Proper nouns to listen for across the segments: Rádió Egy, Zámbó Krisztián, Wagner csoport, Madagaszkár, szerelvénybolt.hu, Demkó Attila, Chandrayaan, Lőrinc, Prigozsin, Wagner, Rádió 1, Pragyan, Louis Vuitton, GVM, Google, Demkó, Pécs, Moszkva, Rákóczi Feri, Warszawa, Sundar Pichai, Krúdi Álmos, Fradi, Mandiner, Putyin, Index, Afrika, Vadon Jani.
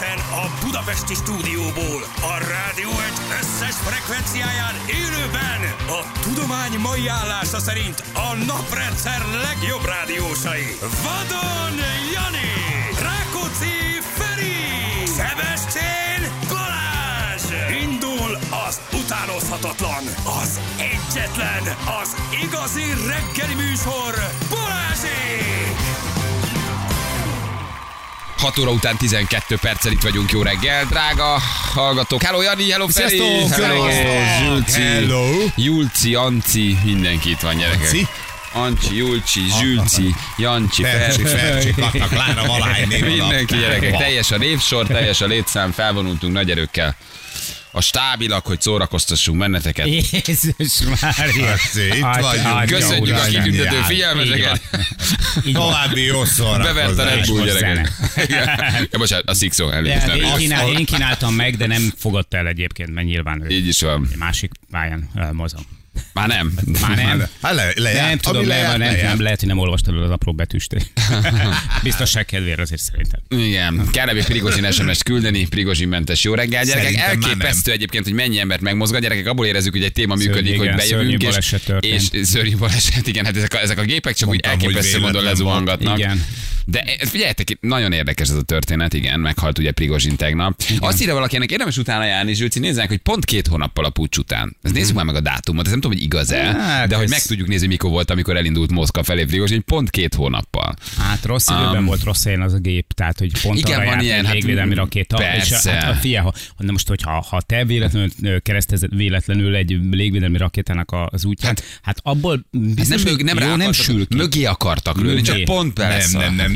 Egyenesen a budapesti stúdióból, a Rádió Egy összes frekvenciáján élőben, a tudomány mai állása szerint a naprendszer legjobb rádiósai. Vadon Jani, Rákóczi Feri, Szevescsény, Balázs! Indul az utánozhatatlan, az egyetlen, az igazi reggeli műsor, Balázsék! 6 óra után 12 perccel itt vagyunk, jó reggel, drága hallgatók. Hello Jani, hello Feri, hello Zsülci, hello Julci, Anci, mindenki itt van, gyerekek. Anci? Ancsi, Julcsi, Zsülci, Jancsi, Percsi, Katnak, Lára, Valány, mindenki, gyerekek, teljes a névsor, teljes a létszám, felvonultunk nagy erőkkel. A stábilag, hogy szórakoztassunk benneteket. Jézus Mária! Köszönjük a kitüntető figyelmeteket! További jó szórakozás! Bevert a Red Bull, gyerekek! Bocsánat, a Szikszó elnézést. Én kínáltam meg, de nem fogadta el egyébként, mert nyilván ő így is van. Másik pályán mozog. Már nem. Nem tudom, nem lehet, hogy nem olvastad az apró betűst. Biztonság kedvére azért szerintem. Igen, kell még Prigozsin SMS-t küldeni, Prigozsin mentes jó reggel, gyerekek. Szerintem elképesztő egyébként, hogy mennyi embert megmozgat, gyerekek, abból érezzük, hogy egy téma működik, igen, hogy bejövünk, és szörnyű baleset, igen, hát ezek a gépek csak mondtam, úgy elképesztő módon lezuhangatnak. De figyeljetek, nagyon érdekes ez a történet, igen, meghalt ugye Prigozsin tegnap. Igen. Azt írja valaki, ennek érdemes utána járni, Zsülci, nézzenek, hogy pont 2 hónappal a puccs után. Ezt nézzük már meg a dátumot, ezt nem tudom, hogy igaz-e, hát de hogy meg tudjuk nézni, mikor volt, amikor elindult Moszkva felé Prigozsin, pont 2 hónappal. Hát rossz időben volt, rossz helyen az a gép, tehát hogy pont igen, arra járt egy légvédelmi rakéta. Persze. És hát figyelj, na most, hogyha te véletlenül keresztezed véletlenül egy légvédelmi rakétának az útját, hát abból biztos, hát nem sül ki. Mögé akartak lőni, csak pont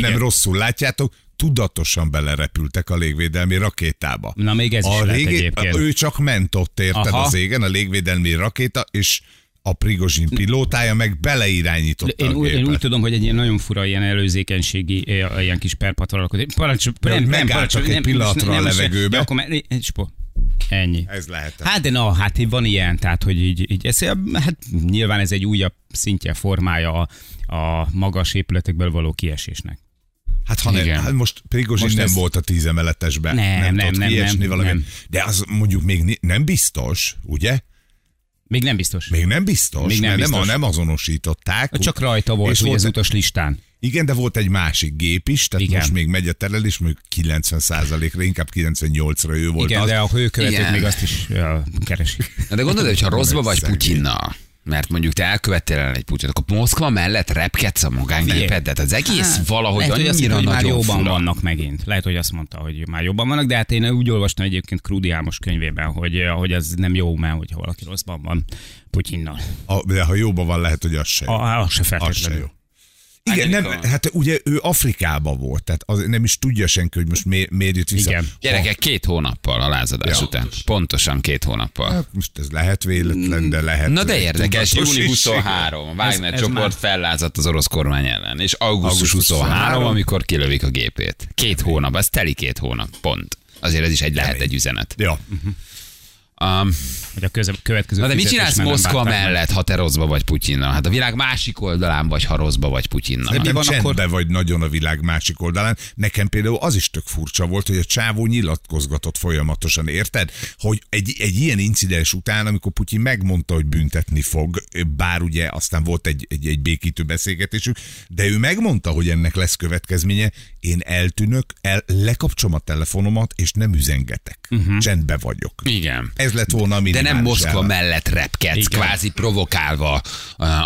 nem rosszul látjátok, tudatosan belerepültek a légvédelmi rakétába. Na még ez is lett egyébként. Ő csak ment ott, érted, az égen, a légvédelmi rakéta, és a Prigozsin pilótája meg beleirányította a gépet. Én úgy tudom, hogy egy ilyen nagyon fura ilyen előzékenységi, ilyen kis perpat valakodott. Megálltak egy pillanatra a levegőbe. Ennyi. Ez lehet. Hát de na, hát van ilyen, tehát hogy így ez, hát nyilván ez egy újabb szintje, formája a magas épületekből való kiesésnek. Hát ha nem, hát most Prigozsin nem volt a 10 emeletesben. Nem tudott kiesni. De az mondjuk még nem biztos, ugye? Még nem biztos. Nem azonosították. Csak rajta volt, és ugye az utas listán. Igen, de volt egy másik gép is, tehát igen, most még megy a terelés, mondjuk 90%-ra, inkább 98-ra ő volt. Igen, az. De a hőkövetők még azt is keresik. Na de gondolod, hogyha rosszba vagy Putyinnal, mert mondjuk te elkövettél el egy Putyint, akkor Moszkva mellett repkedsz a magángépedet. Az egész valahogy lehet, annyira hogy már jobban fura. Vannak megint. Lehet, hogy azt mondta, hogy már jobban vannak, de hát én úgy olvastam egyébként Krúdi Álmos könyvében, hogy ez nem jó, mert hogyha valaki rosszban van Putyinnal. De ha jóban van, lehet, hogy az se jó. Az se feltétlenül. Igen, hát ugye ő Afrikában volt, tehát az nem is tudja senki, hogy most miért jött vissza. Igen. Gyerekek, 2 hónappal a lázadás után. Pontosan 2 hónappal. Hát most ez lehet véletlen, de lehet. Na de érdekes, júni 23, a Wagner csoport fellázadt az orosz kormány ellen, és augusztus 23, amikor kilövik a gépét. 2 hónap, ez teli 2 hónap, pont. Azért ez is lehet egy üzenet. Ja. Hogy a következő. Na de mit csinálsz Moszkva mellett, ha te rosszba vagy Putyinnal? Hát a világ másik oldalán vagy, ha rosszba vagy Putyinnal. De van csendben vagy nagyon a világ másik oldalán. Nekem például az is tök furcsa volt, hogy a csávó nyilatkozgatott folyamatosan, érted? Hogy egy ilyen incidens után, amikor Putyin megmondta, hogy büntetni fog, bár ugye aztán volt egy békítő beszélgetésük, de ő megmondta, hogy ennek lesz következménye, én eltűnök, lekapcsom a telefonomat, és nem üzengetek. Csendben vagyok. Igen. Ez lett volna minimális. De nem Moszkva mellett repkedsz, kvázi provokálva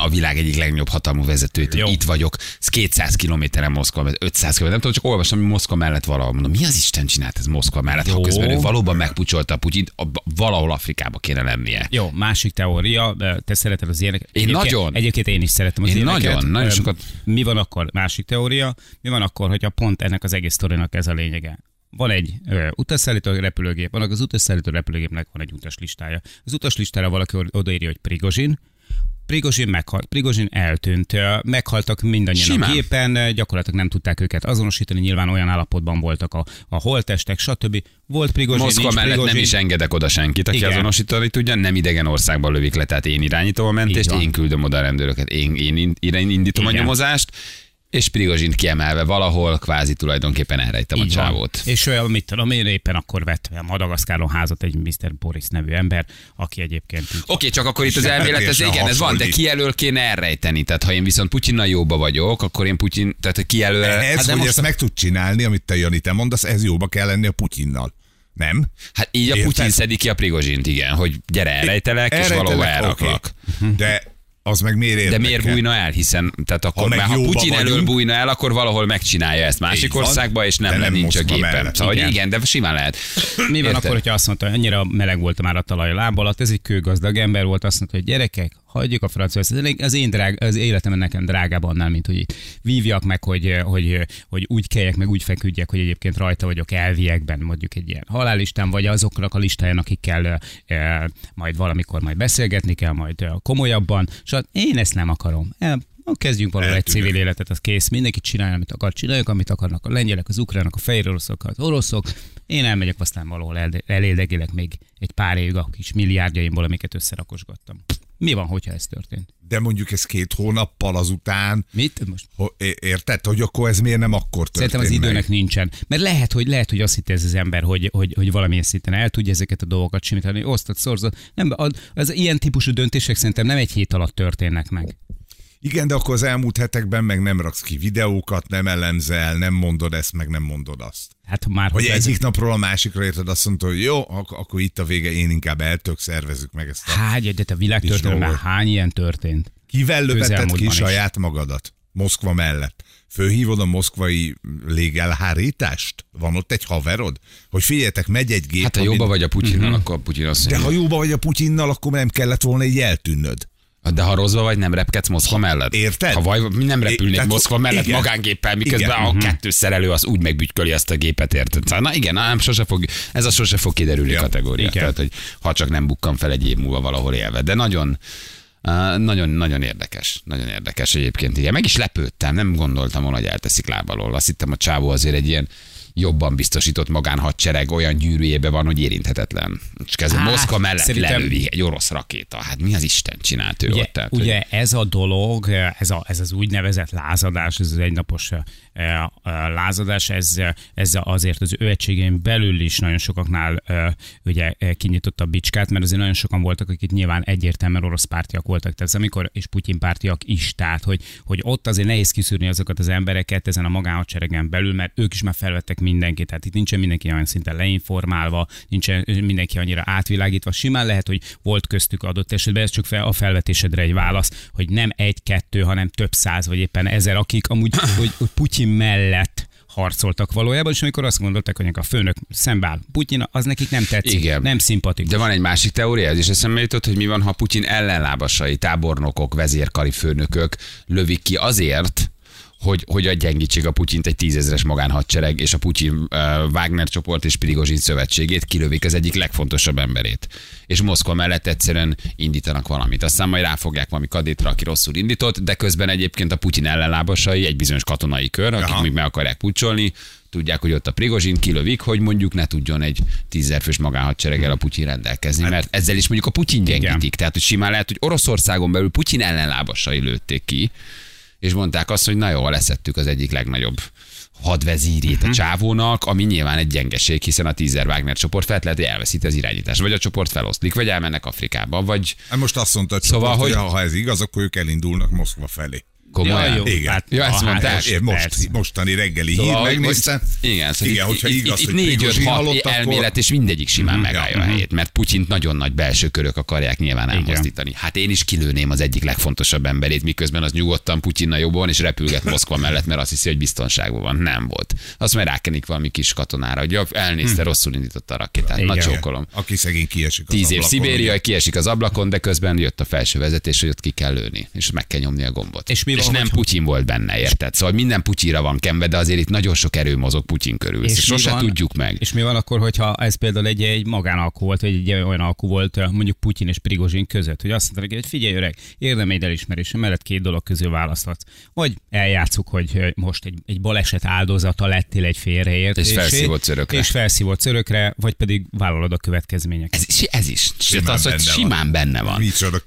a világ egyik legnagyobb hatalmú vezetőt. Jó. Itt vagyok, ez 200 kilométeren Moszkva, 500 km, nem tudom, csak olvastam, hogy Moszkva mellett valahol. Mondom, mi az Isten csinált ez Moszkva mellett, ha közben ő valóban megpucsolta a Putyint, valahol Afrikába kéne lennie. Jó, másik teória, te szereted az ilyeneket. Én nagyon. Egyébként én is szeretem az ilyeneket. Nagyon sokat. Mi van akkor? Másik teória, mi van akkor, hogyha pont ennek az egész sztorinak ez a lényege? Van egy utasszállító repülőgép, annak az utasszállító repülőgépnek van egy utaslistája. Az utaslistára valaki odaírja, hogy Prigozsin meghalt, Prigozsin eltűnt, meghaltak mindannyian simán a gépen, gyakorlatilag nem tudták őket azonosítani, nyilván olyan állapotban voltak a holttestek, stb. Volt Prigozsin, Moszkva mellett Prigozsin. Nem is engedek oda senkit, aki azonosítani tudja, nem idegen országban lövik le, tehát én irányítom a mentést, én küldöm oda a rendőröket, én indítom a nyomozást, és Prigozsin kiemelve valahol, kvázi tulajdonképpen elrejtem a csávót. És olyan, mit tudom én, éppen akkor vett a Madagaszkáron házat egy Mr. Boris nevű ember, aki egyébként... Oké, csak akkor itt az elmélet, ez igen, ez van, de kijelöl kéne elrejteni. Tehát ha én viszont Putyinnal jóba vagyok, akkor én Putyin, tehát kijelöl... Ez, hát, hogy most... ezt meg tud csinálni, amit te, Jani, te mondasz, ez jóba kell lenni a Putyinnal. Nem? Hát így a Putyin szedi ki a Prigozsint, igen, hogy gyere, elrejtelek, és valahol elraklak. Okay. De... az meg miért érdekel? De miért bújna el? Hiszen tehát akkor ha Putyin elől bújna el, akkor valahol megcsinálja ezt másik van, országba, és nem nincs a gépen. Szóval igen, de simán lehet. Mi van akkor, hogyha azt mondta, hogy annyira meleg volt már a talaj a láb alatt, ez egy kőgazdag ember volt, azt mondta, hogy gyerekek, hagyjuk a francia, az életem nekem drágább annál, mint hogy vívjak meg, hogy úgy keljek, meg úgy feküdjek, hogy egyébként rajta vagyok elviekben, mondjuk egy ilyen halálistán, vagy azoknak a listáján, akikkel majd valamikor majd beszélgetni kell, majd komolyabban. És én ezt nem akarom. Kezdjünk valahol egy civil életet, az kész. Mindenki csinálja, amit akar, csináljuk, amit akarnak a lengyelek, az ukránok, a fehér oroszok, az oroszok. Én elmegyek, aztán valahol eléldegélek még egy pár évig a kis milliárdjaimból, amiket összerakosgattam. Mi van, hogyha ez történt? De mondjuk ez 2 hónappal azután. Mit? Most? Érted, hogy akkor ez miért nem akkor történt? Szerintem az időnek nincsen. Mert lehet, hogy azt hitte ez az ember, hogy valamilyen szinten el tudja ezeket a dolgokat csinálni, osztott, szorzott. Nem, az ilyen típusú döntések szerintem nem egy hét alatt történnek meg. Igen, de akkor az elmúlt hetekben meg nem raksz ki videókat, nem elemzel, nem mondod ezt, meg nem mondod azt. Hát már hogy egyik napról a másikra érted, azt mondta, hogy jó, akkor itt a vége, én inkább eltök, szervezzük meg ezt. De a világtörténelemben hány ilyen történt? Kivel löveted ki saját magadat? Moszkva mellett. Fölhívod a moszkvai légelhárítást? Van ott egy haverod? Hogy figyeljetek, megy egy gép. Hát ha jóba vagy a Putyinnal, akkor a Putyin azt mondja. De ha jóba vagy a Putyinnal, akkor nem kellett volna így eltűnnöd. De ha rosszba vagy, nem repkedsz Moszkva mellett? Érted? Ha nem repülnék Moszkva mellett, igen, magángéppel, miközben igen, a 2 szerelő az úgy megbütyköli azt a gépet, érted? Na igen, ez a sose fog kiderülni kategória. Igen. Tehát, hogy ha csak nem bukkan fel egy év múlva valahol élve. De nagyon... nagyon érdekes. Nagyon érdekes egyébként. Igen, meg is lepődtem, nem gondoltam volna, hogy elteszik lábalól. Azt hittem, a csávó azért egy ilyen jobban biztosított magánhadsereg, olyan gyűrűjében van, hogy érinthetetlen. És kezdve Moszkva mellett lelövi egy orosz rakéta. Hát mi az Isten csinált ő ott? Tehát, ugye hogy... ez a dolog, ez az úgynevezett lázadás, ez az egynapos lázadás, ez azért az ő egységén belül is nagyon sokaknál ugye kinyitotta a bicskát, mert azért nagyon sokan voltak, akik nyilván egyértelműen orosz pártiak voltak, tehát amikor, és Putyin pártiak is, tehát hogy ott azért nehéz kiszűrni azokat az embereket ezen a magánhadseregen belül, mert ők is már felvettek mindenkit, tehát itt nincsen mindenki olyan szinten leinformálva, nincsen mindenki annyira átvilágítva, simán lehet, hogy volt köztük adott esetben, ez csak a felvetésedre egy válasz, hogy nem 1-2, hanem több 100 vagy éppen 1000, akik amúgy hogy Putyin mellett harcoltak valójában, és amikor azt gondolták, hogy a főnök szembeáll Putyin, az nekik nem tetszik, igen, nem szimpatikus. De van egy másik teória, ez is eszembe jutott, hogy mi van, ha Putyin ellenlábasai, tábornokok, vezérkari főnökök lövik ki azért, hogy a gyengítség a Putyint egy 10 000-es magánhadsereg, és a Putyin Wagner csoport és Prigozsin szövetségét kilövik az egyik legfontosabb emberét. És Moszkva mellett egyszerűen indítanak valamit. Aztán majd ráfogják valami kadétra, aki rosszul indított, de közben egyébként a Putyin ellenlábasai, egy bizonyos katonai kör, akik még meg akarják pucsolni, tudják, hogy ott a Prigozsin, kilövik, hogy mondjuk ne tudjon egy 10 000 fős magánhadsereggel a Putyin rendelkezni, mert ezzel is mondjuk a Putyin gyengítik. Igen. Tehát hogy simán lehet, hogy Oroszországon belül Putyin ellenlábasai lőtték ki, és mondták azt, hogy na jó, leszettük az egyik legnagyobb hadvezírét a csávónak, ami nyilván egy gyengeség, hiszen a 10 000 Wagner csoport felt lehet, hogy elveszíti az irányítást, vagy a csoport feloszlik, vagy elmennek Afrikába, vagy... Most azt mondta, szóval, hogy ha ez igaz, akkor ők elindulnak Moszkva felé. Komolyan. Ja, igen. Hát, ja, ezt mondták. Mostani reggeli hír, megnéztem. Igen, hogyha igaz, hogy 4-5-6 elmélet, és mindegyik simán megállja a helyét, mert Putyint nagyon nagy belső körök akarják nyilván elmozdítani. Hát én is kilőném az egyik legfontosabb emberét, miközben az nyugodtan Putyinnal jobban van, és repülget Moszkva mellett, mert azt hiszi, hogy biztonságban van. Nem volt. Azt már rákenik valami kis katonára, hogy elnézte, rosszul indította a rakétát. Na csókolom. Aki szegény kiesik az ablakon. 10 év Szibéria, kiesik az ablakon, de közben jött a felső vezetés, hogy ott ki kell lőni, és meg kell nyomni a gombot. És nem Putyin volt benne, érted? Szóval minden Putyinra van kenve, de azért itt nagyon sok erő mozog Putyin körül. És sose tudjuk meg. És mi van akkor, hogyha ez például egy magánalkú volt, vagy egy olyan alkú volt mondjuk Putyin és Prigozsin között, hogy azt mondták, hogy figyelj öreg, érdemeid elismerése mellett 2 dolog közül választhatsz. Vagy eljátszuk, hogy most egy baleset áldozata lettél egy félreért. És felszívott szörökre, vagy pedig vállalod a következményeket. Ez is. Simán benne van.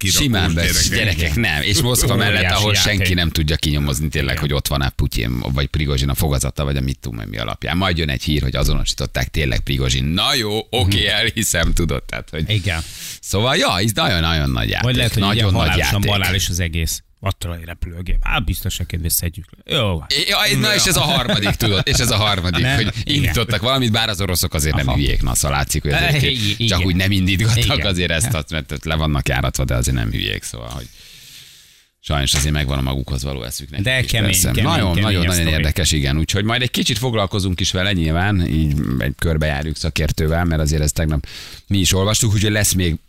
Simán benne. Gyerekek, nem. És Moszkva mellett, ahol senki nem nem tudja kinyomozni tényleg, hogy ott van-e Putyin, vagy Prigozsin a fogazata, vagy a mit tudom mi alapján. Majd jön egy hír, hogy azonosították tényleg Prigozsin. Na jó, oké, elhiszem, tudod. Tehát, hogy... Igen. Szóval, ja, ez nagyon-nagyon nagy játék. Vagy lehet, hogy nagyon ugye halálosan balális az egész. Attól a repülőgép. Á, biztosan kedves szedjük le. Jó. Ja, na, és ez a harmadik, tudod, és ez a harmadik, nem? Hogy indítottak valamit, bár az oroszok azért nem hülyék, na, szóval látszik, hogy azért csak úgy nem indítgattak azért ezt, mert le vannak járatva, de azért nem hülyék, szóval, hogy sajnos azért megvan a magukhoz való eszük. De kemény, nagyon érdekes, igen. Úgyhogy majd egy kicsit foglalkozunk is vele nyilván, így egy körbejárjuk szakértővel, mert azért ezt tegnap mi is olvastuk, úgyhogy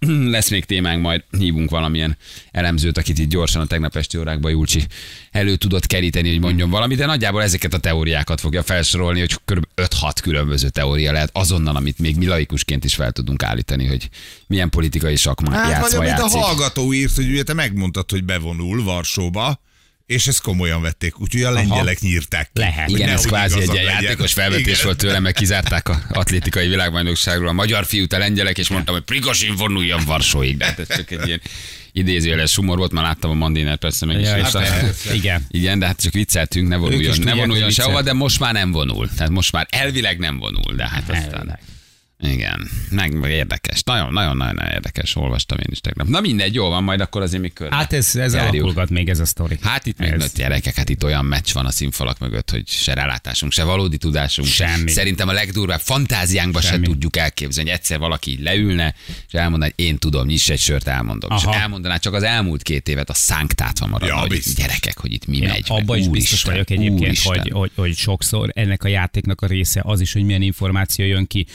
lesz még témánk, majd hívunk valamilyen elemzőt, akit itt gyorsan a tegnap esti órákban Júlcsi elő tudott keríteni, hogy mondjon valamit, de nagyjából ezeket a teóriákat fogja felsorolni, hogy kb. 5-6 különböző teória lehet azonnal, amit még mi laikusként is fel tudunk állítani, hogy milyen politikai sakma játszva játszik. Hát, a hallgató írt, hogy ugye te megmondtad, hogy bevonul Varsóba, és ezt komolyan vették, úgyhogy a lengyelek nyírták. Lehet. Igen, ez kvázi egy játékos felvetés volt tőlem, mert kizárták az atlétikai világbajnokságról a magyar fiút a lengyelek, és mondtam, hogy Prigozsin vonuljon Varsóig. De hát ez csak egy ilyen idézőjeles humor volt, már láttam a Mandiner persze meg is. Igen, de hát csak vicceltünk, ne vonuljon sehova, de most már nem vonul. Tehát most már elvileg nem vonul, de hát aztán... Igen, meg érdekes. Nagyon-nagyon érdekes, olvastam én is tegnap. Na mindegy, jó van, majd akkor azért mi körbe. Hát ez alakulgat még ez a sztori. Hát itt még nőtt gyerekek, hát itt olyan meccs van a színfalak mögött, hogy se rálátásunk, se valódi tudásunk, semmi. Szerintem a legdurvább fantáziánkban se tudjuk elképzelni, hogy egyszer valaki így leülne, és elmondaná, hogy én tudom, nyiss egy sört, elmondom. Aha. És elmondaná csak az elmúlt 2 évet, a szánk tátva maradna, hogy gyerekek, hogy itt mi megy. Abban is biztos vagyok egyébként, hogy sokszor ennek a játéknak a része az is, hogy milyen információ jön ki.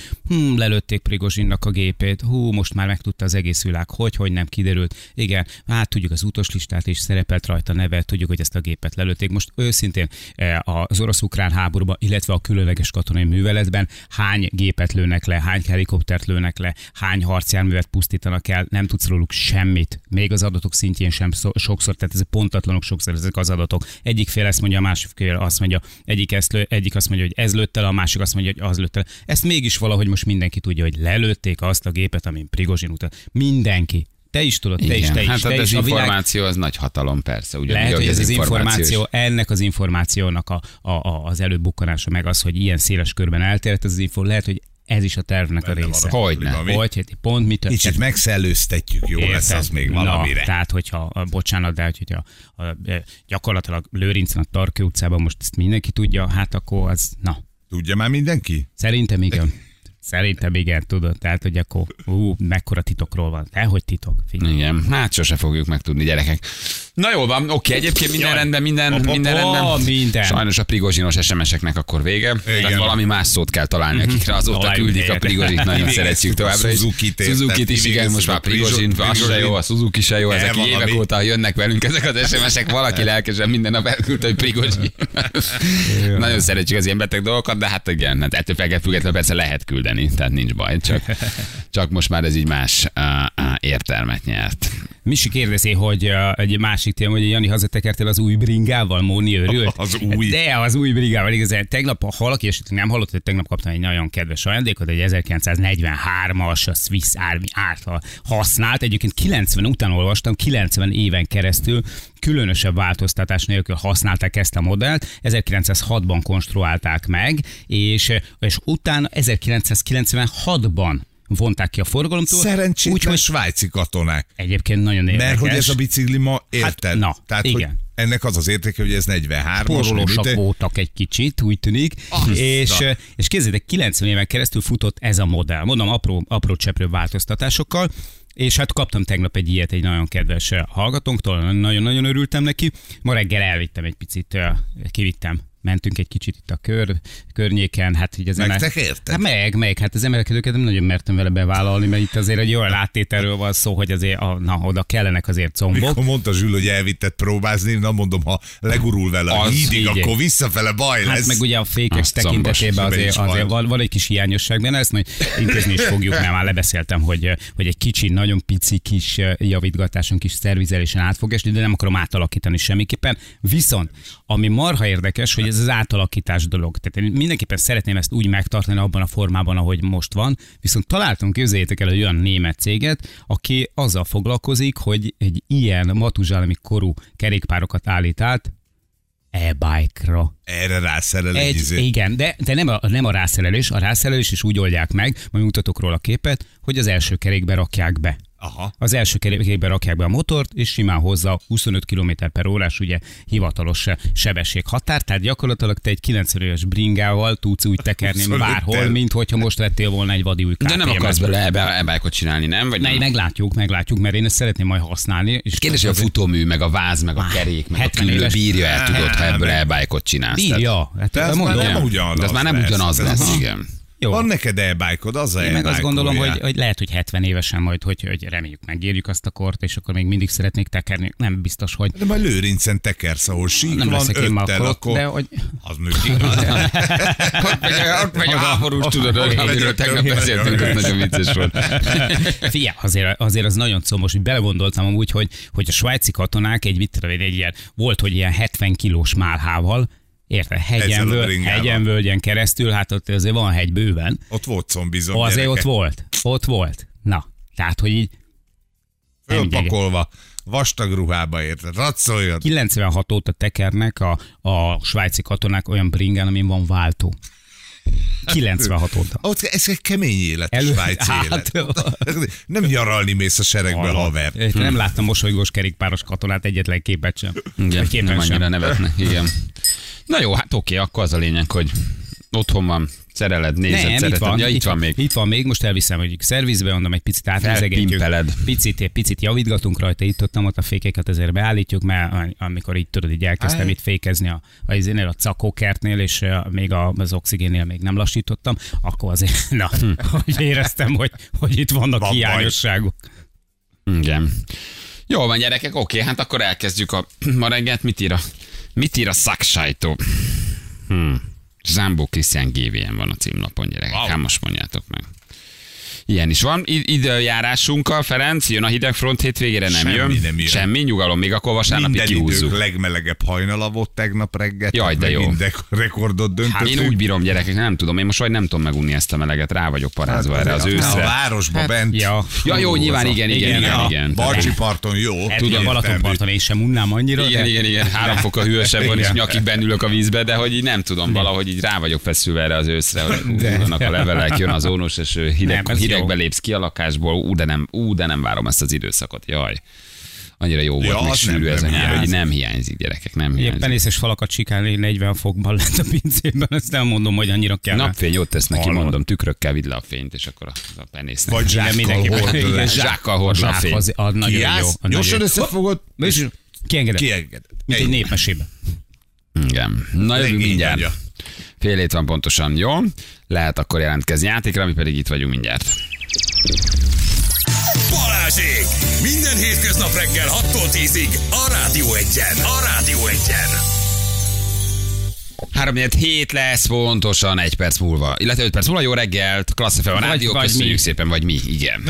Lelőtték Prigozsinnak a gépét, most már megtudta az egész világ, hogy nem kiderült. Igen, hát tudjuk az utaslistát, és szerepelt rajta neve, tudjuk, hogy ezt a gépet lelőtték. Most őszintén az orosz-ukrán háborúban, illetve a különleges katonai műveletben hány gépet lőnek le, hány helikoptert lőnek le, hány harcjárművet pusztítanak el, nem tudsz róluk semmit. Még az adatok szintjén sem sokszor, tehát ez pontatlanok sokszor ezek az adatok. Egyik fél ezt mondja, a másik fél azt mondja, egyik azt mondja, hogy ez lőtt el, a másik azt mondja, hogy az lőtt el. Ezt mégis valahogy most mindenki tudja, hogy lelőtték azt a gépet, amin Prigozsin utat. Mindenki. Te is tudod, te is. Hát te is. Az információ az nagy hatalom, persze. Lehet, hogy ez az információ, ennek az információnak az előbukkanása meg az, hogy ilyen széles körben elterjedt az info, lehet, hogy ez is a tervnek a része. Hogyne. Pont mit történt. Kicsit megszellőztetjük, jó lesz az még valamire. Na, tehát, hogyha, bocsánat, de hogyha gyakorlatilag Lőrincen a Tarkő utcában most ezt mindenki tudja, hát akkor az, na. Tudja már mindenki? Szerintem igen, tudod, tehát, hogy akkor mekkora titokról van. Dehogy titok. Figyelj. Igen, hát sose fogjuk megtudni, gyerekek. Na jól van, oké, egyébként minden rendben. Sajnos a Prigozsinos SMS-eknek akkor vége. Tehát valami más szót kell találni, akikre azóta küldik a Prigozsit, nagyon szeretjük továbbra. Suzukit is, igen, most már Prigozsin, az se jó, a Suzuki se jó, ezek évek óta jönnek velünk ezek az SMS-ek, valaki lelkesen minden nap elküldte, hogy Prigozsin. Nagyon szeretjük az ilyen beteg dolgokat, de hát igen, ettől függetlenül persze lehet küldeni. Tehát nincs baj, csak most már ez így más értelmet nyert. Misi kérdezi, hogy egy másik téma, hogy Jani, hazatekertél az új bringával, Móni örült. Az új bringával, igazán. Tegnap, ha valaki esetleg nem hallott, hogy tegnap kaptam egy nagyon kedves ajándékot, egy 1943-as a Swiss Army által használt. Egyébként 90 után olvastam, 90 éven keresztül különösebb változtatás nélkül használták ezt a modellt. 1906-ban konstruálták meg, és utána 1996-ban vonták ki a forgalomtól. Szerencsétlen svájci katonák. Egyébként nagyon érdekes. Mert hogy ez a bicikli ma érted. Hát, tehát, igen. Hogy ennek az értéke, hogy ez 43-as. Porolósak voltak egy kicsit, úgy tűnik. És képzeljétek, 90 éven keresztül futott ez a modell. Mondom, apró cseprő változtatásokkal. És hát kaptam tegnap egy ilyet egy nagyon kedves hallgatónktól, nagyon-nagyon örültem neki. Ma reggel elvittem egy picit, kivittem. Mentünk egy kicsit itt a környéken, hát így az hát az emelkedőket nem nagyon mertem vele bevállalni, mert itt azért egy olyan áttételről van szó, hogy azért oda kellenek azért combok. Mikor mondta Zsül, hogy elvittet próbázni, na mondom, ha legurul vele a hídig, akkor visszafele baj lesz. Hát meg ugye a fékek azt tekintetében azért van egy kis hiányosság, de ezt majd intézni is fogjuk, mert már lebeszéltem, hogy egy kicsi, nagyon pici kis javítgatáson, kis szervizelésen át fog esni, de nem akarom átalakítani semmiképpen. Viszont ami marha érdekes, hogy ez az átalakítás dolog. Tehát én mindenképpen szeretném ezt úgy megtartani abban a formában, ahogy most van, viszont találtunk, képzeljétek el, egy olyan német céget, aki azzal foglalkozik, hogy egy ilyen matuzsálemi korú kerékpárokat állít át e-bike-ra. Erre rászerelés. Igen, de nem a rászerelés, a rászerelés is úgy oldják meg, majd mutatok róla a képet, hogy az első kerékbe rakják be. Aha. Az első kerékben rakják be a motort, és simán hozza 25 km/h, ugye hivatalos sebességhatár, tehát gyakorlatilag te egy 90-es bringával tudsz úgy tekerni bárhol, mint hogyha most vettél volna egy vadi új KTM-et. De nem akarsz bele e-bike-ot csinálni, nem? Vagy nem? Meglátjuk, mert én ezt szeretném majd használni. És kérdés, hogy a futómű, meg a váz, meg a kerék, meg a küllő bírja el, tudod, ha ebből e-bike-ot csinálsz. Bírja. De ez már nem ugyanaz lesz, igen. Jó. Van neked e-bike-od, az a én meg azt gondolom, hogy lehet, hogy 70 évesen majd, hogy reméljük megérjük azt a kort, és akkor még mindig szeretnék tekerni. Nem biztos, hogy... De majd Lőrincen tekersz, ahol sík nem van, öttel, akkor... De, hogy... Az működik. Ott megy a háborús, tudod, amiről tegnap beszéltünk, az nagyon vicces volt. Figyelj, azért az nagyon comos, hogy belegondoltam amúgy, hogy a svájci katonák egy ilyen, volt, hogy ilyen 70 kilós málhával, érted, hegyen, völgyen keresztül, hát ott azért van hegy bőven. Ott volt combizom. Azért ott volt. Na, tehát, hogy így... Fölpakolva, vastag ruhába érted, racoljon. 96 óta tekernek a svájci katonák olyan bringán, amin van váltó. 96 óta. Ez egy kemény élet, svájci élet. Nem nyaralni mész a seregbe, haver. Nem láttam mosolygós kerékpáros katonát egyetlen képet sem. Igen, nem annyira nevetnek, igen. Na jó, hát oké, akkor az a lényeg, hogy otthon van, szereled, nézed, nem, szereted. Itt van még. Itt van még, most elviszem, hogy szervizbe, mondom, egy picit átnézegetjük. Picit javítgatunk rajta, ott a fékeket azért beállítjuk, mert amikor így tudod, így elkezdtem itt fékezni a cakókertnél, és még az oxigénnél még nem lassítottam, akkor azért, hogy éreztem, hogy itt vannak hiányosságok. Igen. Jó van, gyerekek, oké, hát akkor elkezdjük a ma reggelt, mit ír a szaksajtó? Zámbó Krisztián GVM van a címlapon, gyerekek. Wow. Hát most mondjátok meg. Ilyen is van. Időjárásunkkal, Ferenc, jön a hidegfront hétvégére, nem jön. Semmi, nyugalom, még akkor vasárnapi kihúzzuk. Minden legmelegebb hajnala volt tegnap reggel. Jaj, de jó. Minden rekordot döntött. Hát én úgy bírom, gyerekek, nem tudom. Én most vagy nem tudom megunni ezt a meleget, rá vagyok parázva erre az őszre. A városba bent. Ja, jó, nyilván igen. Barcsiparton jó. Tudom, Balatonparton én sem unnám annyira. Igen. 3 fokkal hűvösebb van, és nyakig bennülök a vízbe, de hogy nem tudom, valahogy így rá vagyok feszülve erre az őszre, hogy vannak a levelek, jön az ónos és hideg. Belépsz ki a lakásból, de nem várom ezt az időszakot, jaj. Annyira jó volt, még sűrű ez a nyár, hogy nem hiányzik, gyerekek, nem hiányzik. Éppen észes falakat sikálni, 40 fokban lett a pincében, ezt elmondom, hogy annyira kell. Napfény ott tesz neki, mondom, tükrökkel vidd le a fényt, és akkor a penésznek. Vagy zsákkal hord le a fényt. Kiállsz, gyorsan összefogod, és kiengedett. Mint egy népmesébe. Igen, na jövünk mindjárt. 7:00 van pontosan, jó? Lehet akkor jelentkezni játékra, mi pedig itt vagyunk mindjárt. Balázsék! Minden hétköznap reggel 6-tól 10-ig a Rádió Egyen! A Rádió Egyen! 3:47 lesz, pontosan 1 perc múlva. Illetve 5 perc múlva, jó reggelt, Klassz FM a Rádió, köszönjük szépen, vagy mi, igen.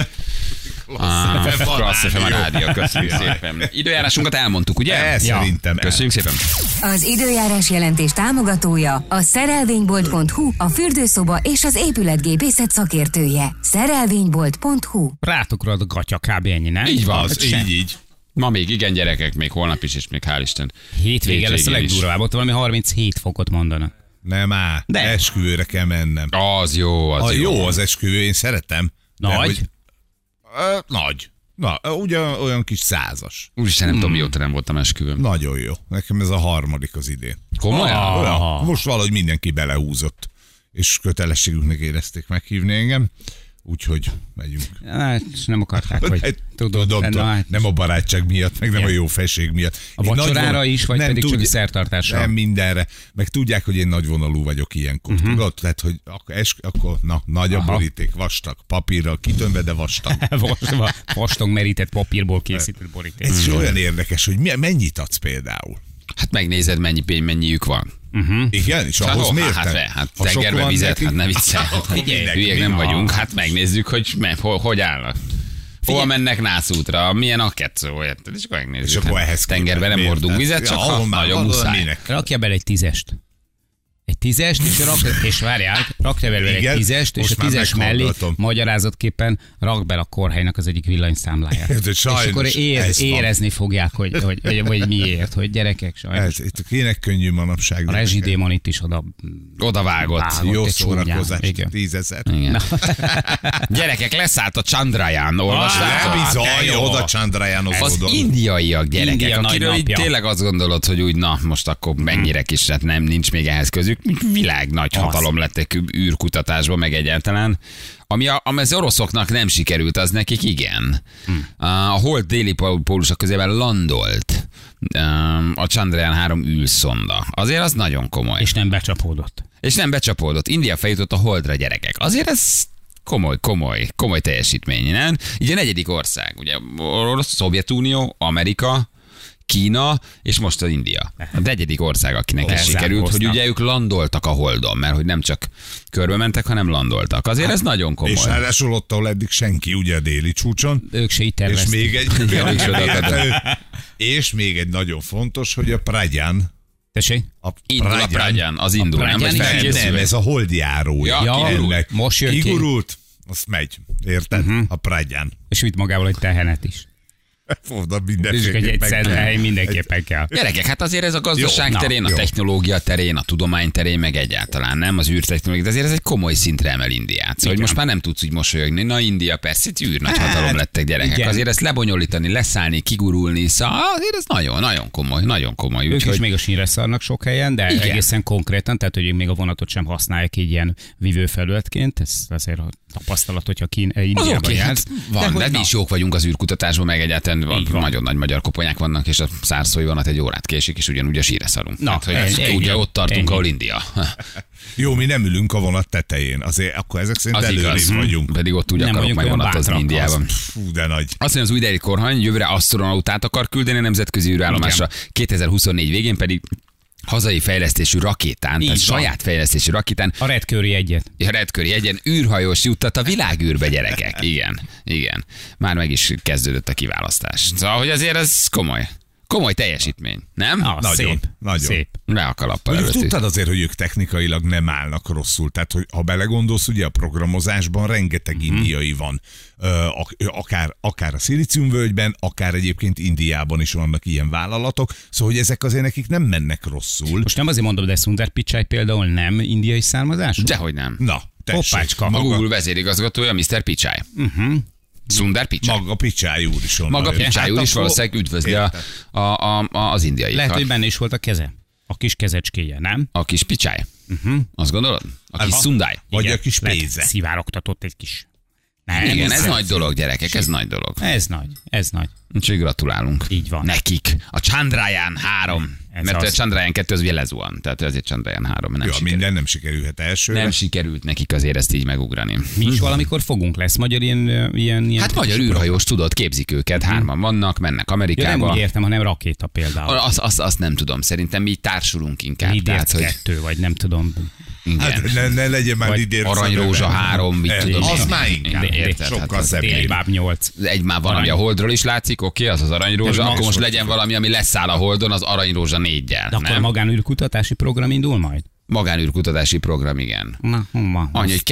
Klassz FM a Rádió, köszönjük szépen. Időjárásunkat elmondtuk, ugye? Szerintem. Köszönjük szépen. Az időjárás jelentés támogatója a szerelvénybolt.hu, a fürdőszoba és az épületgépészet szakértője. Szerelvénybolt.hu. Rátokra ad a gatya, kb. Ennyi, nem? Így van, így. Ma még, igen, gyerekek, még holnap is, és még hál' Isten. Hétvége lesz a legdurvább, ott valami 37 fokot mondanak. Nem á, de esküvőre kell mennem. Az jó, jó. Az esküvő, én szeretem. Nagy. Na, olyan kis 100-as. Úristen, nem tudom, mióta nem voltam esküvőn. Nagyon jó. Nekem ez a harmadik az idén. Komolyan? Most valahogy mindenki belehúzott, és kötelességünknek érezték meghívni engem. Úgyhogy megyünk. Hát, nem akarták, hogy tudod. Nem a barátság miatt, meg nem a jó felség miatt. A vacsorára is, vagy pedig csak szertartásra? Nem mindenre. Meg tudják, hogy én nagyvonalú vagyok ilyenkor. Tudod? Tehát, hogy akkor nagy a boríték, vastag, papírral kitönve, de vastag. Vastag merített papírból készített boríték. Ez is olyan érdekes, hogy mennyit adsz például. Hát megnézed, mennyiük van. Igen, és ahhoz mérten. Hát tengerbe vizet, ne viccelj. Hülyek nem vagyunk, hát megnézzük, hogy állnak. Hol mennek nászútra, milyen a kettő, és akkor megnézzük. Tengerbe nem hordunk vizet, csak nagyon muszáj. Rakja bele egy 10-est. tízest, és rakja belőle egy tízest, és a tízes mellé magyarázatképpen rak bele a kórhelynak az egyik villanyszámláját. És akkor érezni fogják, hogy miért, hogy gyerekek sajnos. Ez kének könnyű manapság. A rezsidémon itt is odavágott. Jó szórakozás, 10 000. Gyerekek, leszállt a Chandrayaan, olvastátok? Bizony, oda Chandrayános. Az indiaiak, gyerekek, akiről így tényleg azt gondolod, hogy úgy na, most akkor mennyire kis, hát nem, nincs még ehhez közük. Világ nagy hatalom lettek űrkutatásban, meg egyáltalán. Ami az oroszoknak nem sikerült, az nekik igen. A hold déli pólusa közében landolt a Chandrayaan 3 űrszonda. Azért az nagyon komoly. És nem becsapódott. India feljutott a holdra, gyerekek. Azért ez komoly teljesítmény, nem? Így a negyedik ország, ugye Szovjetunió, Amerika, Kína, és most az India. A negyedik ország, akinek is sikerült, hogy ugye ők landoltak a holdon, mert hogy nem csak körbe mentek, hanem landoltak. Azért ez nagyon komoly. És ráadásul ott, ahol eddig senki, ugye a déli csúcson. Ők se itt tervezték. És még egy nagyon fontos, hogy a Pragyan. Tessék? A Pragyan, az indul. Nem, ez a holdjárója. Ja, most jön ki. Kigurult, azt megy. Érted? A Pragyan. És vitt magával egy tehenet is. Fordod, mindenképpen kell. Gyerekek, hát azért ez a gazdaság terén, a technológia terén, a tudomány terén, meg egyáltalán nem az űrtechnológia, de azért ez egy komoly szintre emel Indiát. Szóval most már nem tudsz úgy mosolyogni. Na, India persze, itt űrnagy hatalom lettek, gyerekek. Igen. Azért ezt lebonyolítani, leszállni, kigurulni, szóval azért ez nagyon komoly, nagyon komoly. Ők is még a sínre szarnak sok helyen, de igen, egészen konkrétan, tehát hogy még a vonatot sem használják így ilyen vívőfelületként, ez azért tapasztalat, hogyha Indiában jársz. Van, de mi is jók vagyunk az űrkutatásban, meg egyáltalán van. Nagyon nagy magyar koponyák vannak, és a szárszói vonat egy órát késik, és ugyanúgy a sírre szarunk. Na, hát, ugye ott tartunk, ahol India. Jó, mi nem ülünk a vonat tetején, azért akkor ezek szerint előrébb vagyunk. Pedig ott úgy nem akarok majd vonatozni Indiában. Fú, de nagy. Azt mondja, az új déli kormány jövőre asztronautát akar küldeni a nemzetközi űrállomásra. 2024 végén pedig hazai fejlesztésű rakétán, így tehát van, saját fejlesztésű rakétán. A Red Curry egyen űrhajós juttat a világűrbe, gyerekek. Igen. Már meg is kezdődött a kiválasztás. Szóval, hogy azért ez komoly. Komoly teljesítmény, nem? Nagyon szép. Le a kalappal előtt. Tudtad azért, hogy ők technikailag nem állnak rosszul. Tehát, hogy ha belegondolsz, ugye a programozásban rengeteg indiai van. Akár a Szilíciumvölgyben, akár egyébként Indiában is vannak ilyen vállalatok. Szóval, hogy ezek azért nekik nem mennek rosszul. Most nem azért mondom, de Sundar Pichai például nem indiai származású? Dehogy nem. Na, tessék. Hoppácska. A Google vezérigazgatója, Mr. Pichai. Sundar Pichai. Maga Pichai úr is valószínűleg üdvözli az indiai. Lehet, hogy benne is volt a keze. A kis kezecskéje, nem? A kis Pichai. Azt gondolod? A kis Sundai. Vagy a kis pénze. Szivárogtatott egy kis... Nem, igen, ez nagy dolog, gyerekek, ez nagy dolog. Ez nagy. Úgyhogy gratulálunk. Így van. Nekik. A Chandrayaan 3. Mert a Chandrayaan 2 az ugye lezuhan. Tehát azért Chandrayaan 3. Nem minden nem sikerülhet elsőre. Nem sikerült nekik azért ezt így megugrani. Mi is valamikor fogunk, lesz magyar ilyen hát magyar űrhajós, tudod, képzik őket. 3-an vannak, mennek Amerikába. Jó, nem úgy értem, hanem rakéta például. Azt nem tudom. Szerintem mi társulunk inkább. Tehát, hogy 2 vagy nem tudom. Hát ne legyen már idér. Aranyrózsa 3, mit tudom. Az már inkább. Sokkal szebb. 8. Egy már valami a holdról is látszik, oké, az aranyrózsa. Akkor most legyen valami, ami leszáll a holdon, az aranyrózsa 4-jel. De akkor magánűrkutatási program indul majd? Magánűrkutatási program, igen. Annyi, hogy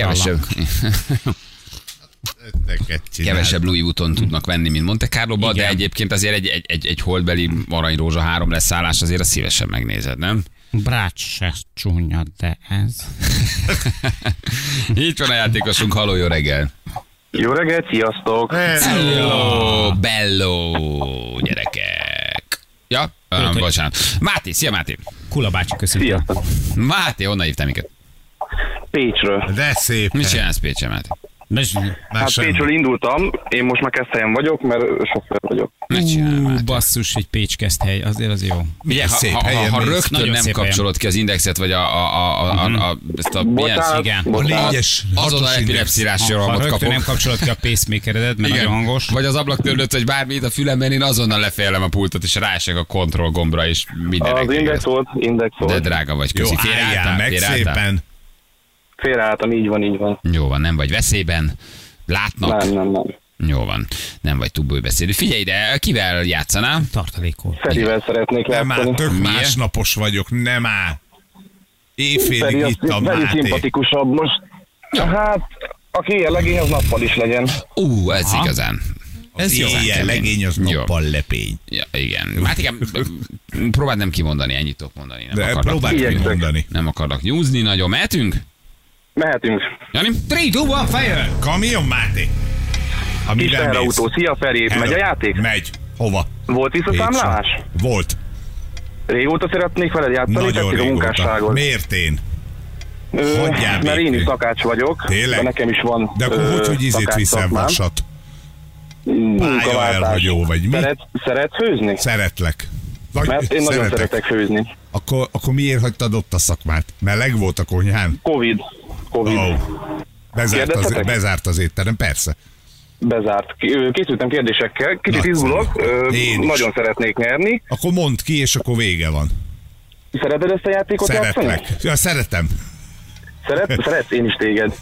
kevesebb Louis Vuitton tudnak venni, mint Monte Carlo-ba, de egyébként azért egy holdbeli aranyrózsa 3 leszállás azért azt szívesen megnézed, nem? Brács se csúnya, de ez... Így van a játékosunk, halló, jó reggel! Jó reggel, sziasztok! Hello, bello, gyerekek! Ja, bocsánat. Máté, szia Máté! Kula bácsi, köszönöm. Sziasztok! Máté, honnan hívtál minket? Pécsről. De szép! Mit csinálsz Pécsen, Máté? Hát Pécsről indultam, én most már Keszthelyen vagyok, mert sofőr vagyok. Basszus, egy Pécs Keszthely, azért az jó. Ugye, ha rögtön nem kapcsolod ki az Indexet, vagy azon a epilepszirási rohamot kapok. Ha nem kapcsolod ki a pacemakeredet, mert nagyon hangos. Vagy az ablaktörlőt, vagy bármit a fülemben, én azonnal lefejelem a pultot, és ráesek a kontroll gombra, és mindenek. Az Index volt. De drága vagy, köszi. Jó, álljál meg szépen. Félreálltam, így van. Jó van, nem vagy veszélyben. Látnak? Nem. Jó van, nem vagy túlbőbeszélő. Figyelj ide, kivel játszanál? Tartalékol. Ferivel szeretnék játszani. Nem már, tök másnapos vagyok, nem már. Éjfélig ittam Máté. Veri szimpatikusabb most. Hát, aki ilyen legény, az nappal is legyen. Ez aha. Igazán. Az ilyen legény, az nappal lepény. Ja, igen. Hát igen, próbáld nem kimondani, ennyit tudok mondani. De próbáld kimondani. Nem akarnak nyúzni, nagyon. Mehetünk. Jani? 3, 2, 1, fire! Kamion, Máté! Kis teherautó, szia Feri, megy a játék? Megy. Hova? Volt visszaszámlálás? Volt. Régóta szeretnék veled játszani, tetszik a munkásságot. Miért én? Mert én is szakács vagyok. Tényleg? De nekem is van. De akkor hogy ízét viszem vasat? Munkaváltás. Vagy mi? Szeretsz főzni? Szeretlek. Vagy mert én nagyon szeretek főzni. Akkor miért hagytad ott a szakmát? Meleg volt a konyhán? Covid. Oh. Bezárt az étterem, persze. Bezárt. Készültem kérdésekkel, kicsit izgulok, nagyon szeretnék nyerni. Akkor mondd ki, és akkor vége van. Szereted ezt a játékot? Szeretlek. Ja, szeretem. Szeretsz én is téged.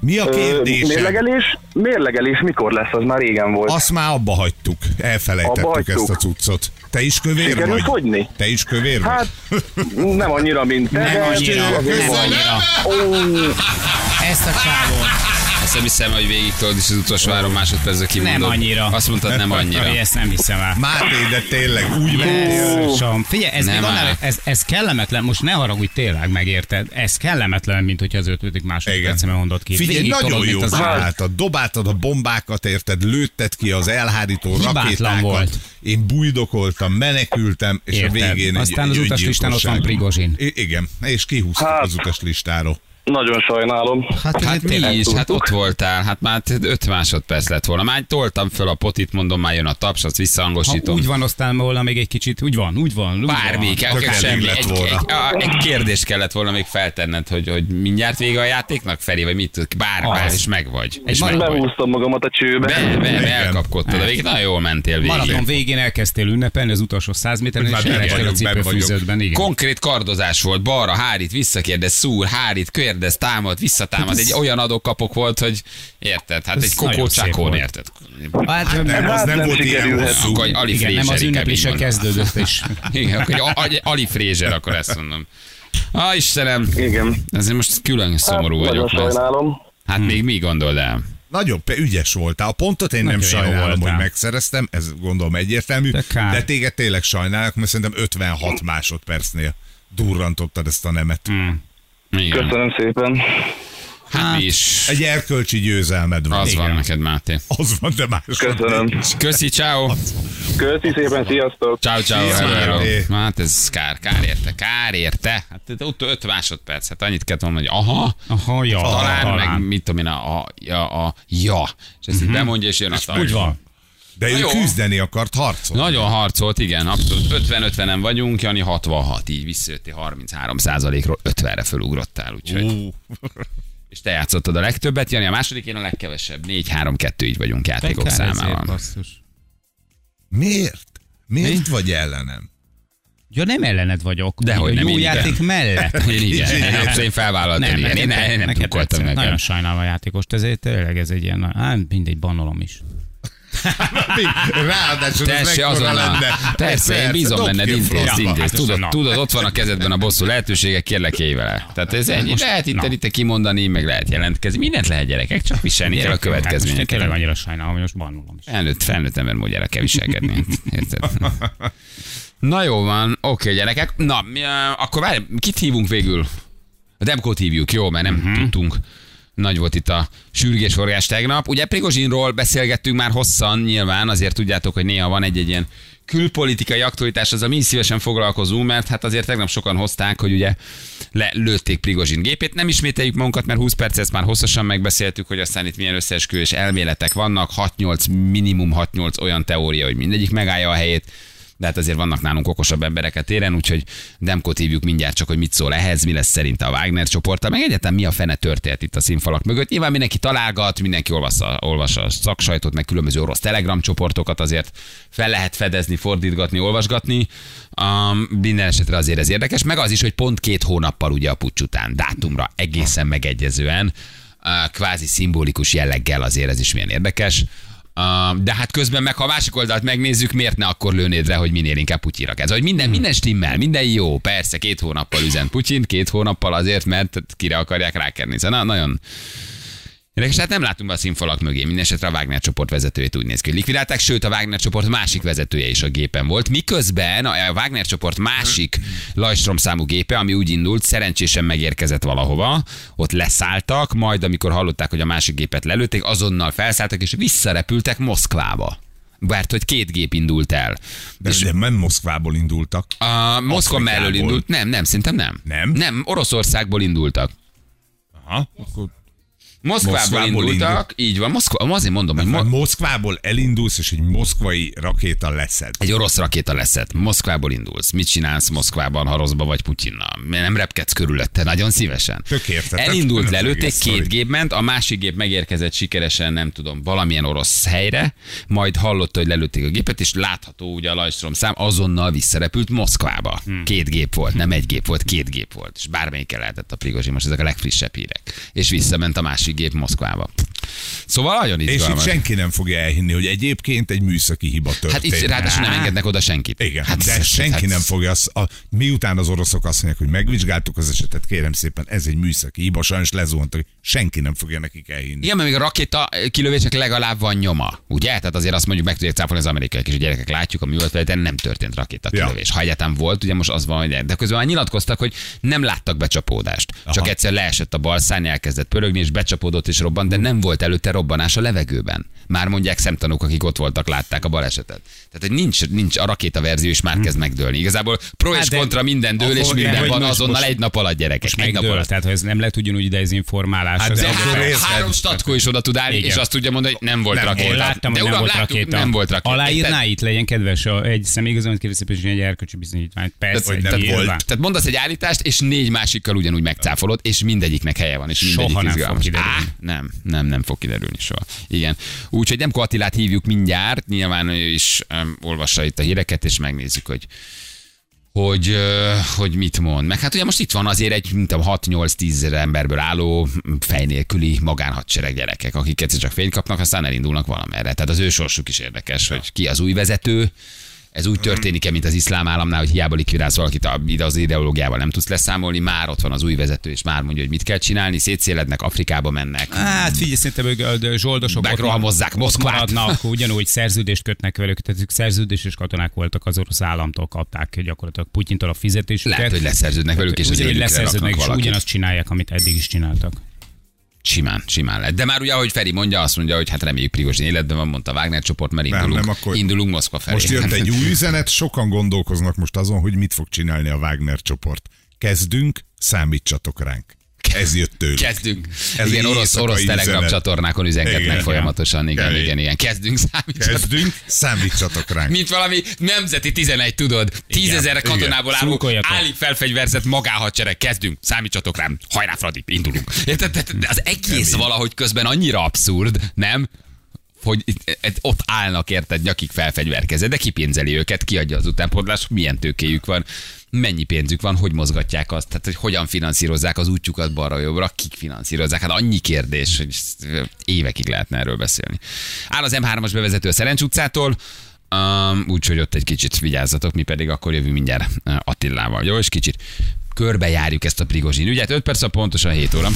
Mi a kérdésem? Mérlegelés mikor lesz, az már régen volt. Azt már abba hagytuk, elfelejtettük ezt a cuccot. Te is kövér sikerül vagy? Fogyni? Te is kövér vagy? Hát, nem annyira, mint te. Nem annyira. Ezt a csávot. Azt nem hiszem, hogy végig tudod, és az utolsó 3 másodpercre kimondod. Nem annyira. Azt mondtad, nem annyira. Ezt nem hiszem el. Máté, de tényleg úgy van. Figyelj, ez kellemetlen, most ne haragudj tényleg, megérted. Ez kellemetlen, mint hogyha az 5. másodpercben mondod ki. Figyelj, nagyon jó álltad. Dobáltad a bombákat, érted, lőtted ki az elhárító rakétákat. Én bujdokoltam, menekültem, és a végén aztán az utaslistán ott van Prigozsin. Igen, és kihúztuk az utaslistáról. Nagyon sajnálom. Hát mi is, hát ott voltál, hát már 5 másodperc lett volna. Már toltam föl a potit, mondom, már jön a taps, azt visszahangosítom. Ha úgy van, aztán volna még egy kicsit, úgy van. Bármi, semmi. Egy kérdést kellett volna még feltenned, hogy mindjárt vége a játéknak, Feri, vagy mit, bármár, és meg vagy. És majd behúztam magamat a csőbe. Elkapkodtad a végét, nagyon jól mentél végig. Maraton végén elkezdtél ünnepelni az utolsó 100 méteren, és elkezdtél a cipőfűződben. Konkrét kardozás volt, balra hárít, visszakérdez, szúr, hárít, kérdez, támad, visszatámad. Egy olyan adókapok volt, hogy érted, hát ez egy kokócsákon, érted. Hát nem, az nem volt ilyen hosszú. Nem az ünneplése kezdődött is. Igen, akkor egy Ali Frézser, akkor ezt mondom. Istenem, ezért most külön szomorú vagyok. Hát még mi gondold el? Nagyon ügyes voltál. A pontot én nem sajnálom, hogy megszereztem, ez gondolom egyértelmű, de téged tényleg sajnálok, mert szerintem 56 másodpercnél durrantottad ezt a nemet. Igen. Köszönöm szépen. Hát is. Egy erkölcsi győzelmed van. Az igen. Van neked, Máté. Az van, de más. Köszönöm. Köszi, ciao. Köszi szépen, sziasztok. Ciao. Hát ez kár érte. Hát ott 5 másodperc, hát annyit kellett volna, hogy talán, meg mit tudom én, és ezt így bemondja, és jön a talán. Úgy van. De ő küzdeni akart, harcolt. Nagyon harcolt, igen, abszolút. 50-50-en vagyunk, Jani 66, így visszajöttél 33%-ról 50-re fölugrottál, úgyhogy. És te játszottad a legtöbbet, Jani a második, én a legkevesebb. 4-3-2 így vagyunk játékok számában. Miért? Miért vagy ellenem? Ja, nem ellened vagyok. Dehogy nem, jó játék mellett. Én felvállaltam. Nem tudkoltam nekem. Nagyon sajnálom a játékost, ezért tényleg ez egy ilyen, mindegy, bannolom is. Ráadásul tessék azonnal. Persze, én bízom benned, intéz. Tudod, ott van a kezedben a bosszú lehetőségek, kérlek élj vele. Tehát ez ennyi. Lehet itt kimondani, meg lehet jelentkezni. Mindent lehet, gyerekek, csak viselni kell a következményeket. Most tényleg annyira sajnálom, hogy most bannulom is. Felnőtt ember módjára kell viselkedni. Érted? Na jó van, oké, gyerekek. Na, akkor várj, kit hívunk végül? A Demkót hívjuk, jó, mert nem tudtunk. Nagy volt itt a sürgésforgás tegnap. Ugye Prigozsinról beszélgettünk már hosszan, nyilván azért tudjátok, hogy néha van egy ilyen külpolitikai aktualitás, azzal mi is szívesen foglalkozunk, mert hát azért tegnap sokan hozták, hogy ugye lelőtték Prigozsin gépét. Nem ismételjük magunkat, mert 20 perc, ezt már hosszasan megbeszéltük, hogy aztán itt milyen összeesküvés elméletek vannak, minimum 6-8 olyan teória, hogy mindegyik megállja a helyét. De hát azért vannak nálunk okosabb embereket éren, úgyhogy Demkót hívjuk mindjárt csak, hogy mit szól ehhez, mi lesz szerint a Wagner csoporttal, meg egyáltalán mi a fene történt itt a színfalak mögött. Nyilván mindenki találgat, mindenki olvassa a szaksajtót, meg különböző orosz telegram csoportokat azért fel lehet fedezni, fordítgatni, olvasgatni. Minden esetre azért ez érdekes, meg az is, hogy pont 2 hónappal ugye a puccs után dátumra egészen megegyezően, kvázi szimbolikus jelleggel, azért ez is milyen érdekes. De hát közben meg, ha a másik oldalt megnézzük, miért ne akkor lőnéd rá, hogy minél inkább Putyinra kezd. Hogy minden stimmel, minden jó. Persze, 2 hónappal üzen Putyin, 2 hónappal azért, mert kire akarják rákerni. Szóval nagyon... Érdekes, hát nem látunk be a színfalak mögé. Mindenesetre a Wagner csoport vezetőjét úgy néz ki, hogy likvidálták, sőt a Wagner csoport másik vezetője is a gépen volt. Miközben a Wagner csoport másik Lajstrom-számú gépe, ami úgy indult, szerencsésen megérkezett valahova, ott leszálltak, majd amikor hallották, hogy a másik gépet lelőtték, azonnal felszálltak és visszarepültek Moszkvába. Bár hogy 2 gép indult el. De nem Moszkvából indultak. A Moszkva mellől indult. Nem, szerintem nem. Nem, Oroszországból indultak. Aha, akkor... Moszkvából indultak, így van. Azért mondom, hogy... Moszkvából elindulsz, és egy moszkvai rakéta leszed. Egy orosz rakéta leszed. Moszkvából indulsz. Mit csinálsz Moszkvában, ha rosszba vagy Putyinnal? Nem repkedsz körülötte, nagyon szívesen. Tök értettem. Elindult, lelőtték, 2 gép ment, a másik gép megérkezett sikeresen, nem tudom, valamilyen orosz helyre, majd hallotta, hogy lelőtték a gépet, és látható ugye a Lajstrom szám azonnal visszarepült Moszkvába. 2 gép volt, nem 1 gép volt, 2 gép volt. És bármelyikkel lehetett a Prigozsin, most ezek a legfrissebb hírek. És visszament a másik gép Moszkvába. Szóval nagyon izgalmas. És itt senki nem fogja elhinni, hogy egyébként egy műszaki hiba történt. Hát itt ráadásul nem engednek oda senkit. Igen, hát de senki nem fogja azt, miután az oroszok azt mondják, hogy megvizsgáltuk az esetet, kérem szépen, ez egy műszaki hiba, sajnos lezuhant, hogy senki nem fogja nekik elhinni. Igen, mert még a rakéta kilövésnek legalább van nyoma, ugye? Tehát azért azt mondjuk meg tudják cáfolni az amerikaiak, és a gyerekek látjuk, a műveletben nem történt rakéta kilövés. Ja. Ha egyáltalán volt, ugye most az van, de közben már nyilatkoztak, hogy nem láttak becsapódást. Aha. Csak egyszer leesett a bal szárny, elkezdett pörögni, és becsapódott és robbant, de nem volt előtte robbanás a levegőben. Már mondják szemtanúk, akik ott voltak, látták a balesetet. Tehát, hogy nincs a rakéta verzió is már kezd megdőlni. Igazából pro és kontra minden dől, és minden van azonnal egy nap alatt, gyerekek. Egy nap alatt. Tehát, ha ez nem lehet ugyanúgy dezinformálás. Hát de 3 statkó is oda tud állni, és azt tudja mondani, hogy nem volt rakéta. Láttam, hogy nem volt rakéta. Aláírná itt, legyen kedves, egy személyigazolványt kérdezhetőség, egy erkölcsi bizonyítványt. Persze, hogy nem volt. Tehát mondasz egy állítást, és 4 másikkal ugyanúgy megcáfolod, és mindegyiknek helye van, és mindegyik izgalmas. Nem fog kiderülni soha. Igen. Úgyhogy Demkó Attilát hívjuk mindjárt, nyilván ő is olvassa itt a híreket, és megnézzük, hogy mit mond. Meg hát ugye most itt van azért egy, mint a 6-8-10 emberből álló fej nélküli magánhadsereg gyerekek, akik egyszer csak fényt kapnak, aztán elindulnak valamerre. Tehát az ő sorsuk is érdekes, hogy ki az új vezető. Ez úgy történik-e, mint az iszlám államnál, hogy hiába likvidálsz valakit, az ideológiával nem tudsz leszámolni, már ott van az új vezető, és már mondja, hogy mit kell csinálni, szétszélednek, Afrikába mennek. Hát figyelj, szerintem a zsoldosok megrohamozzák Moszkvát. Ugyanúgy szerződést kötnek velük, tehát szerződéses katonák voltak, az orosz államtól kapták gyakorlatilag Putyintól a fizetésüket. Lehet, hogy leszerződnek velük, és ugyanazt csinálják, amit eddig is csináltak. Simán lett. De már ugye, ahogy Feri mondja, azt mondja, hogy hát reméljük Prigozsin életben van, mondta a Wagner csoport, mert indulunk Moszkva felé. Most jött egy új üzenet, sokan gondolkoznak most azon, hogy mit fog csinálni a Wagner csoport. Kezdünk, számítsatok ránk. Ez jött tőlük. Kezdünk. Ez ilyen orosz Telegram csatornákon üzengetnek folyamatosan. Igen. Kezdünk, számítsatok ránk. Mint valami nemzeti 11, tudod. 10 000 katonából álló, állik felfegyverzett magánhadsereg. Kezdünk, számítsatok rám. Hajrá, Fradi, indulunk. De az egész valahogy közben annyira abszurd, nem? Hogy ott állnak, érted, nyakig felfegyverkezett, de kipénzeli őket, kiadja az utánpótlás, milyen tőkéjük van, mennyi pénzük van, hogy mozgatják azt, tehát hogy hogyan finanszírozzák az útjukat balra-jobbra, kik finanszírozzák, hát annyi kérdés, hogy évekig lehetne erről beszélni. Áll az M3-as bevezető a Szerencs utcától, úgyhogy ott egy kicsit vigyázzatok, mi pedig akkor jövünk mindjárt Attilával, jó, és kicsit körbejárjuk ezt a Prigozsin ügyet, 5 perc, pontosan 7 óra.